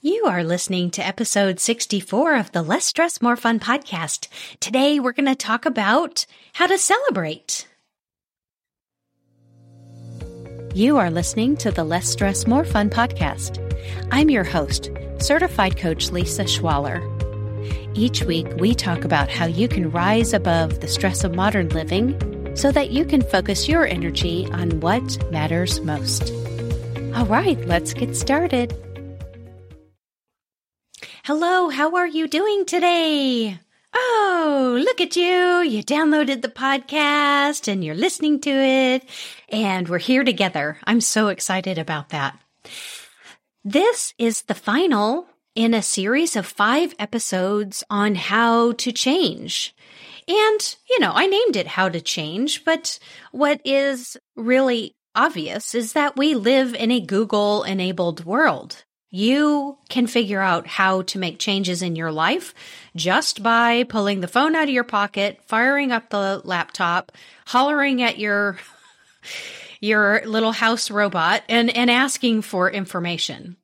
You are listening to episode 64 of the Less Stress, More Fun podcast. Today, we're going to talk about how to celebrate. You are listening to the Less Stress, More Fun podcast. I'm your host, certified coach Lisa Schwaller. Each week, we talk about how you can rise above the stress of modern living so that you can focus your energy on what matters most. All right, let's get started. Hello, how are you doing today? Oh, look at you. You downloaded the podcast and you're listening to it, and we're here together. I'm so excited about that. This is the final in a series of 5 episodes on how to change. And, I named it How to Change, but what is really obvious is that we live in a Google-enabled world. You can figure out how to make changes in your life just by pulling the phone out of your pocket, firing up the laptop, hollering at your little house robot, and asking for information.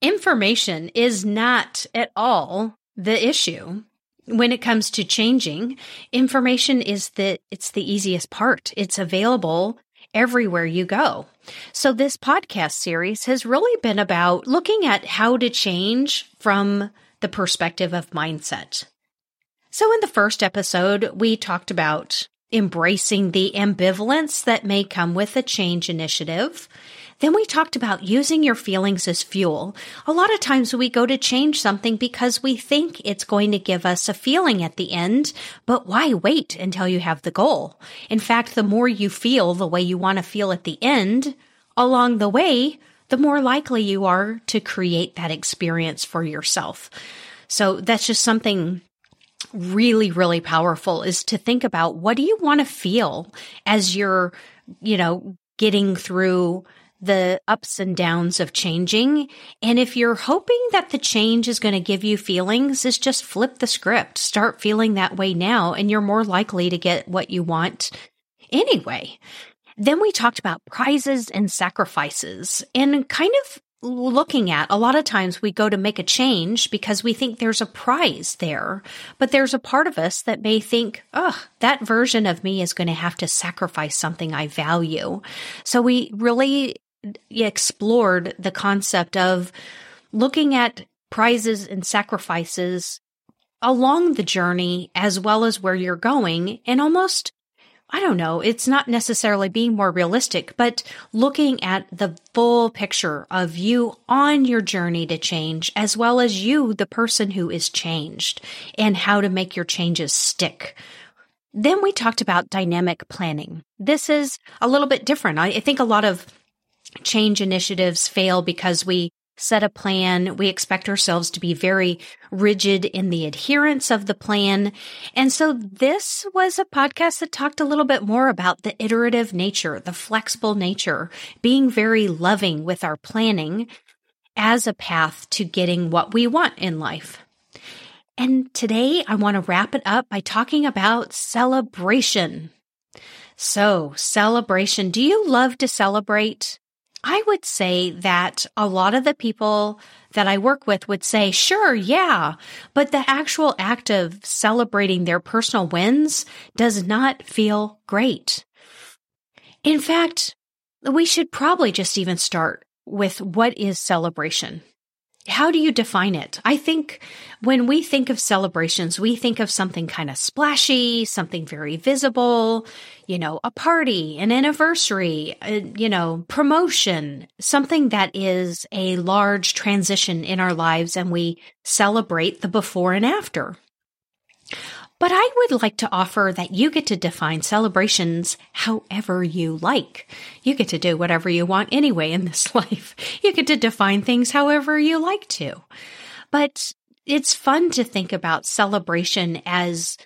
Information is not at all the issue. When it comes to changing, information is the easiest part. It's available everywhere you go. So this podcast series has really been about looking at how to change from the perspective of mindset. So in the first episode, we talked about embracing the ambivalence that may come with a change initiative. Then we talked about using your feelings as fuel. A lot of times we go to change something because we think it's going to give us a feeling at the end, but why wait until you have the goal? In fact, the more you feel the way you want to feel at the end, along the way, the more likely you are to create that experience for yourself. So that's just something really, really powerful, is to think about, what do you want to feel as you're, getting through the ups and downs of changing. And if you're hoping that the change is going to give you feelings, is just flip the script. Start feeling that way now, and you're more likely to get what you want anyway. Then we talked about prizes and sacrifices, and kind of looking at, a lot of times we go to make a change because we think there's a prize there, but there's a part of us that may think, oh, that version of me is going to have to sacrifice something I value. So we really explored the concept of looking at prizes and sacrifices along the journey, as well as where you're going, and almost, it's not necessarily being more realistic, but looking at the full picture of you on your journey to change, as well as you, the person who is changed, and how to make your changes stick. Then we talked about dynamic planning. This is a little bit different. I think a lot of change initiatives fail because we set a plan. We expect ourselves to be very rigid in the adherence of the plan. And so this was a podcast that talked a little bit more about the iterative nature, the flexible nature, being very loving with our planning as a path to getting what we want in life. And today I want to wrap it up by talking about celebration. So, celebration. Do you love to celebrate? I would say that a lot of the people that I work with would say, sure, yeah, but the actual act of celebrating their personal wins does not feel great. In fact, we should probably just even start with, what is celebration? How do you define it? I think when we think of celebrations, we think of something kind of splashy, something very visible, a party, an anniversary, promotion, something that is a large transition in our lives, and we celebrate the before and after. But I would like to offer that you get to define celebrations however you like. You get to do whatever you want anyway in this life. You get to define things however you like to. But it's fun to think about celebration as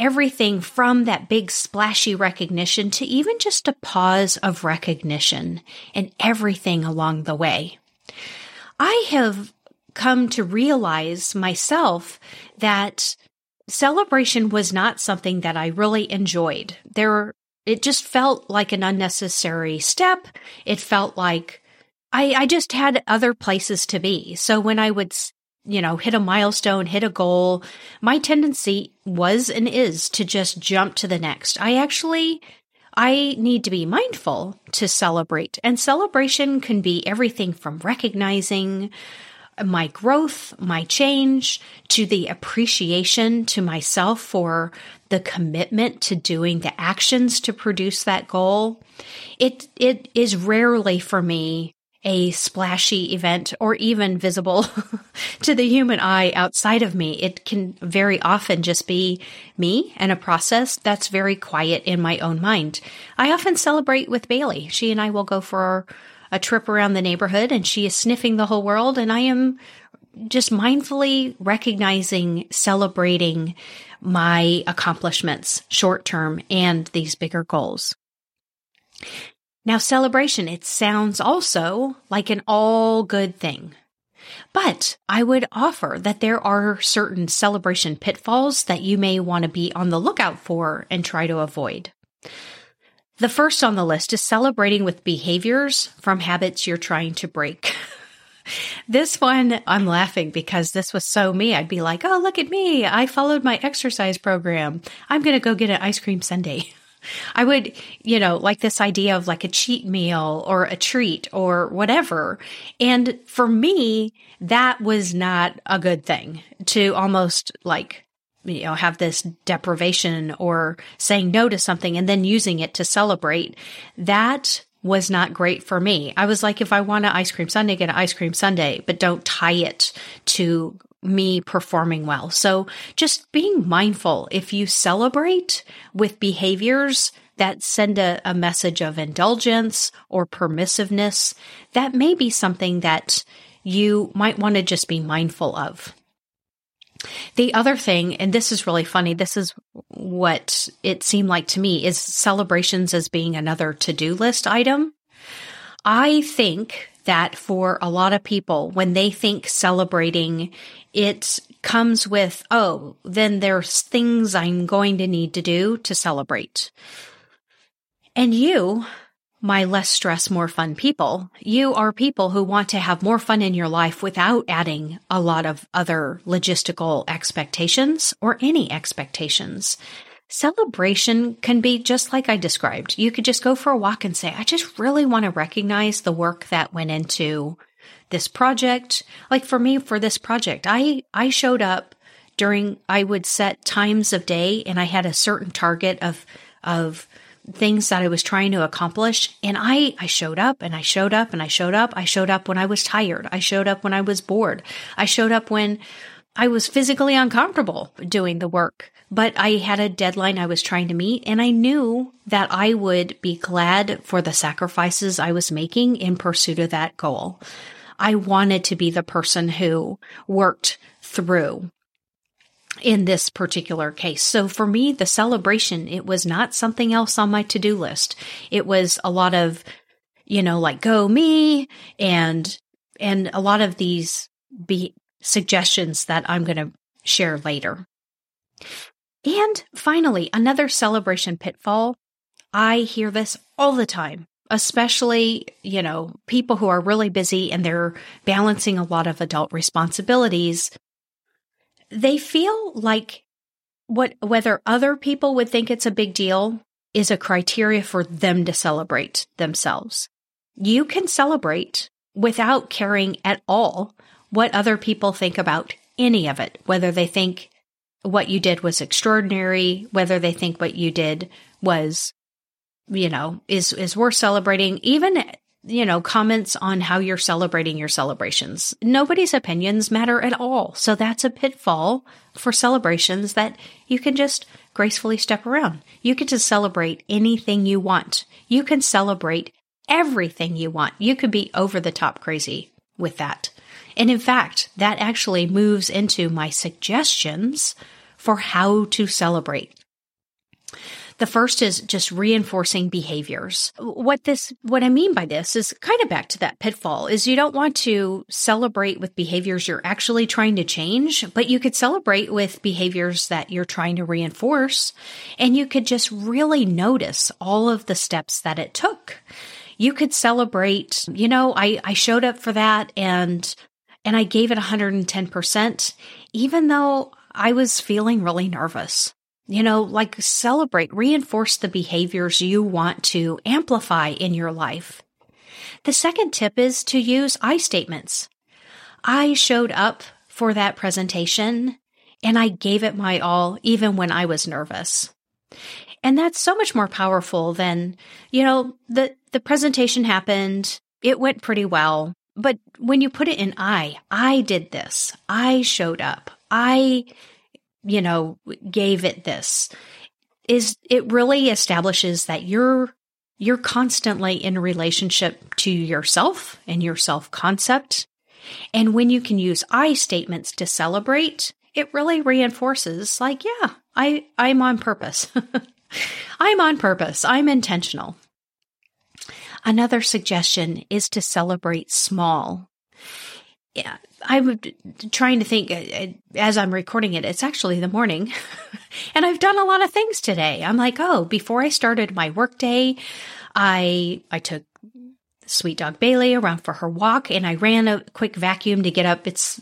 everything from that big splashy recognition to even just a pause of recognition and everything along the way. I have come to realize myself that celebration was not something that I really enjoyed. It just felt like an unnecessary step. It felt like I just had other places to be. So when I would, hit a milestone, hit a goal, my tendency was and is to just jump to the next. I need to be mindful to celebrate. And celebration can be everything from recognizing my growth, my change, to the appreciation to myself for the commitment to doing the actions to produce that goal. It is rarely for me a splashy event or even visible to the human eye outside of me. It can very often just be me and a process that's very quiet in my own mind. I often celebrate with Bailey. She and I will go for a trip around the neighborhood, and she is sniffing the whole world, and I am just mindfully recognizing, celebrating my accomplishments, short-term and these bigger goals. Now, celebration, it sounds also like an all good thing, but I would offer that there are certain celebration pitfalls that you may want to be on the lookout for and try to avoid. The first on the list is celebrating with behaviors from habits you're trying to break. This one, I'm laughing because this was so me. I'd be like, oh, look at me. I followed my exercise program. I'm going to go get an ice cream sundae. I would, like this idea of like a cheat meal or a treat or whatever. And for me, that was not a good thing to almost like, have this deprivation or saying no to something and then using it to celebrate. That was not great for me. I was like, if I want an ice cream sundae, get an ice cream sundae, but don't tie it to me performing well. So just being mindful, if you celebrate with behaviors that send a message of indulgence or permissiveness, that may be something that you might want to just be mindful of. The other thing, and this is really funny, this is what it seemed like to me, is celebrations as being another to-do list item. I think that for a lot of people, when they think celebrating, it comes with, oh, then there's things I'm going to need to do to celebrate. And you, my less stress, more fun people, you are people who want to have more fun in your life without adding a lot of other logistical expectations or any expectations. Celebration can be just like I described. You could just go for a walk and say, I just really want to recognize the work that went into this project. Like for me, for this project, I showed up I would set times of day, and I had a certain target of things that I was trying to accomplish. And I showed up and I showed up and I showed up. I showed up when I was tired. I showed up when I was bored. I showed up when I was physically uncomfortable doing the work, but I had a deadline I was trying to meet, and I knew that I would be glad for the sacrifices I was making in pursuit of that goal. I wanted to be the person who worked through in this particular case. So for me, the celebration, it was not something else on my to-do list. It was a lot of, like go me and a lot of these suggestions that I'm going to share later. And finally, another celebration pitfall. I hear this all the time, especially, people who are really busy and they're balancing a lot of adult responsibilities. They feel like whether other people would think it's a big deal is a criteria for them to celebrate themselves. You can celebrate without caring at all what other people think about any of it, whether they think what you did was extraordinary, whether they think what you did was, is worth celebrating, even, comments on how you're celebrating your celebrations. Nobody's opinions matter at all. So that's a pitfall for celebrations that you can just gracefully step around. You can just celebrate anything you want. You can celebrate everything you want. You could be over the top crazy with that. And in fact, that actually moves into my suggestions for how to celebrate. The first is just reinforcing behaviors. What I mean by this is kind of back to that pitfall, is you don't want to celebrate with behaviors you're actually trying to change, but you could celebrate with behaviors that you're trying to reinforce, and you could just really notice all of the steps that it took. you could celebrate, you know, I showed up for that and I gave it 110%, even though I was feeling really nervous. You know, like celebrate, reinforce the behaviors you want to amplify in your life. The second tip is to use I statements. I showed up for that presentation and I gave it my all, even when I was nervous. And that's so much more powerful than, you know, the presentation happened, it went pretty well. But when you put it in I did this, I showed up, I, you know, gave it this, is it really establishes that you're constantly in relationship to yourself and your self-concept. And when you can use I statements to celebrate, it really reinforces like, yeah, I'm on purpose. I'm on purpose. I'm intentional. Another suggestion is to celebrate small. Yeah, I'm trying to think as I'm recording it, it's actually the morning and I've done a lot of things today. I'm like, oh, before I started my workday, I took sweet dog Bailey around for her walk and I ran a quick vacuum to get up. It's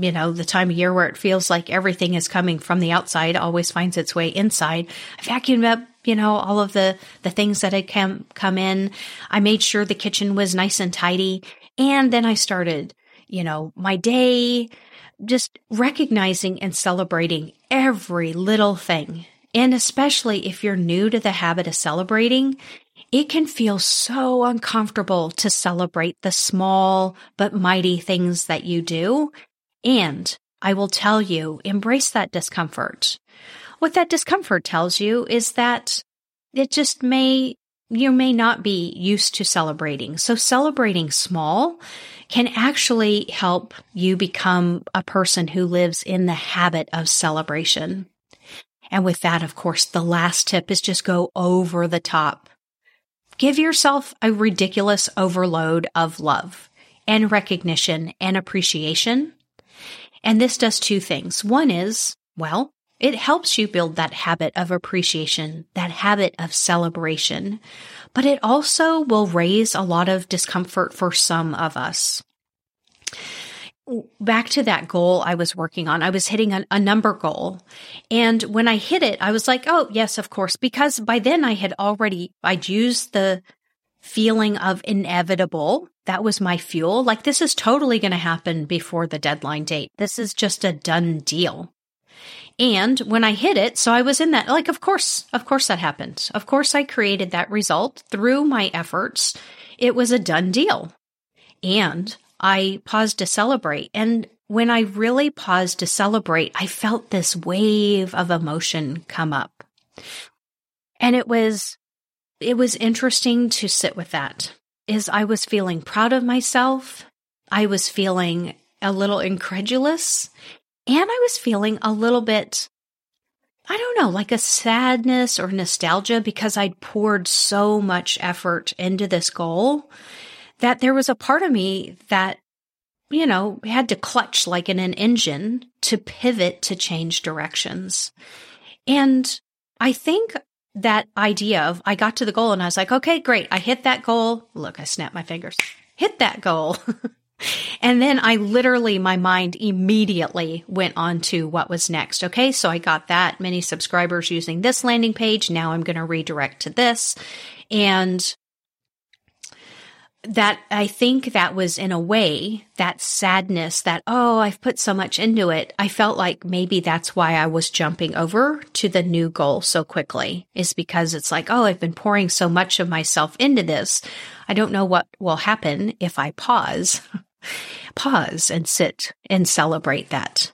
you know, the time of year where it feels like everything is coming from the outside always finds its way inside. I vacuumed up, you know, all of the things that had come in. I made sure the kitchen was nice and tidy. And then I started, you know, my day just recognizing and celebrating every little thing. And especially if you're new to the habit of celebrating, it can feel so uncomfortable to celebrate the small but mighty things that you do. And I will tell you, embrace that discomfort. What that discomfort tells you is that it just you may not be used to celebrating. So celebrating small can actually help you become a person who lives in the habit of celebration. And with that, of course, the last tip is just go over the top. Give yourself a ridiculous overload of love and recognition and appreciation. And this does two things. One is, well, it helps you build that habit of appreciation, that habit of celebration, but it also will raise a lot of discomfort for some of us. Back to that goal I was working on, I was hitting a number goal. And when I hit it, I was like, oh, yes, of course, because by then I'd used the feeling of inevitable. That was my fuel. Like, this is totally going to happen before the deadline date. This is just a done deal. And when I hit it, so I was in that, like, of course that happened. Of course I created that result through my efforts. It was a done deal. And I paused to celebrate. And when I really paused to celebrate, I felt this wave of emotion come up. And it was interesting to sit with that, is I was feeling proud of myself, I was feeling a little incredulous, and I was feeling a little bit, I don't know, like a sadness or nostalgia because I'd poured so much effort into this goal that there was a part of me that, you know, had to clutch like in an engine to pivot to change directions. And I think that idea of I got to the goal and I was like, okay, great. I hit that goal. Look, I snapped my fingers, hit that goal. And then my mind immediately went on to what was next. Okay, so I got that many subscribers using this landing page. Now I'm going to redirect to this. And that, I think that was in a way, that sadness that, oh, I've put so much into it. I felt like maybe that's why I was jumping over to the new goal so quickly, is because it's like, oh, I've been pouring so much of myself into this. I don't know what will happen if I pause and sit and celebrate that.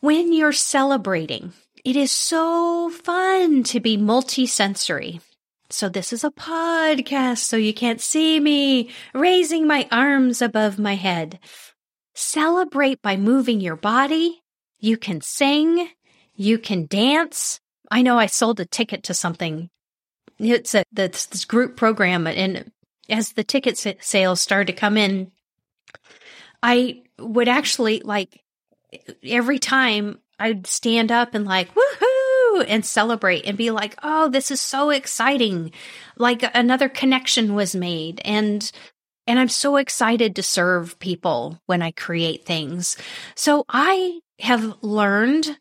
When you're celebrating, it is so fun to be multisensory. So this is a podcast, so you can't see me raising my arms above my head. Celebrate by moving your body. You can sing. You can dance. I know I sold a ticket to something. It's this group program, and as the ticket sales started to come in, I would actually, like, every time I'd stand up and like, woohoo! woo, and celebrate and be like, oh, this is so exciting. Like another connection was made. And I'm so excited to serve people when I create things. So I have learned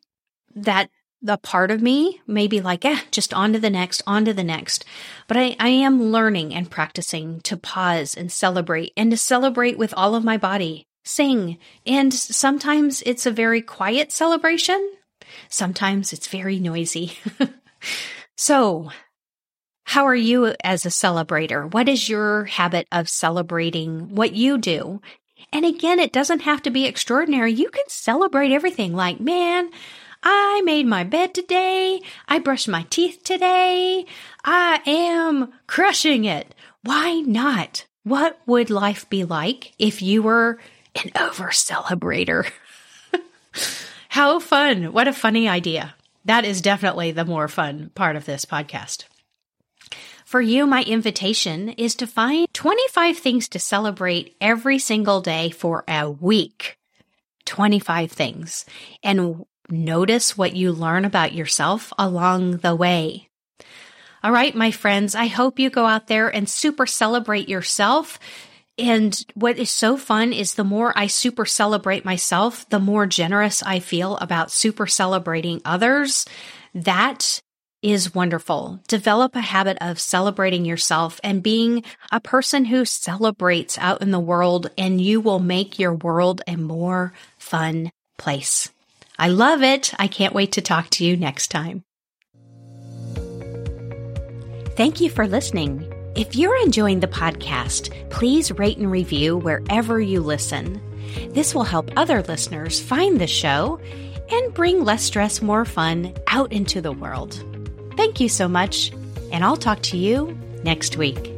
that the part of me may be like, just on to the next. But I am learning and practicing to pause and to celebrate with all of my body, sing. And sometimes it's a very quiet celebration. Sometimes it's very noisy. So, how are you as a celebrator? What is your habit of celebrating what you do? And again, it doesn't have to be extraordinary. You can celebrate everything like, man, I made my bed today. I brushed my teeth today. I am crushing it. Why not? What would life be like if you were an over-celebrator? How fun. What a funny idea. That is definitely the more fun part of this podcast. For you, my invitation is to find 25 things to celebrate every single day for a week. 25 things. And notice what you learn about yourself along the way. All right, my friends, I hope you go out there and super celebrate yourself. And what is so fun is the more I super celebrate myself, the more generous I feel about super celebrating others. That is wonderful. Develop a habit of celebrating yourself and being a person who celebrates out in the world, and you will make your world a more fun place. I love it. I can't wait to talk to you next time. Thank you for listening. If you're enjoying the podcast, please rate and review wherever you listen. This will help other listeners find the show and bring Less Stress, More Fun out into the world. Thank you so much, and I'll talk to you next week.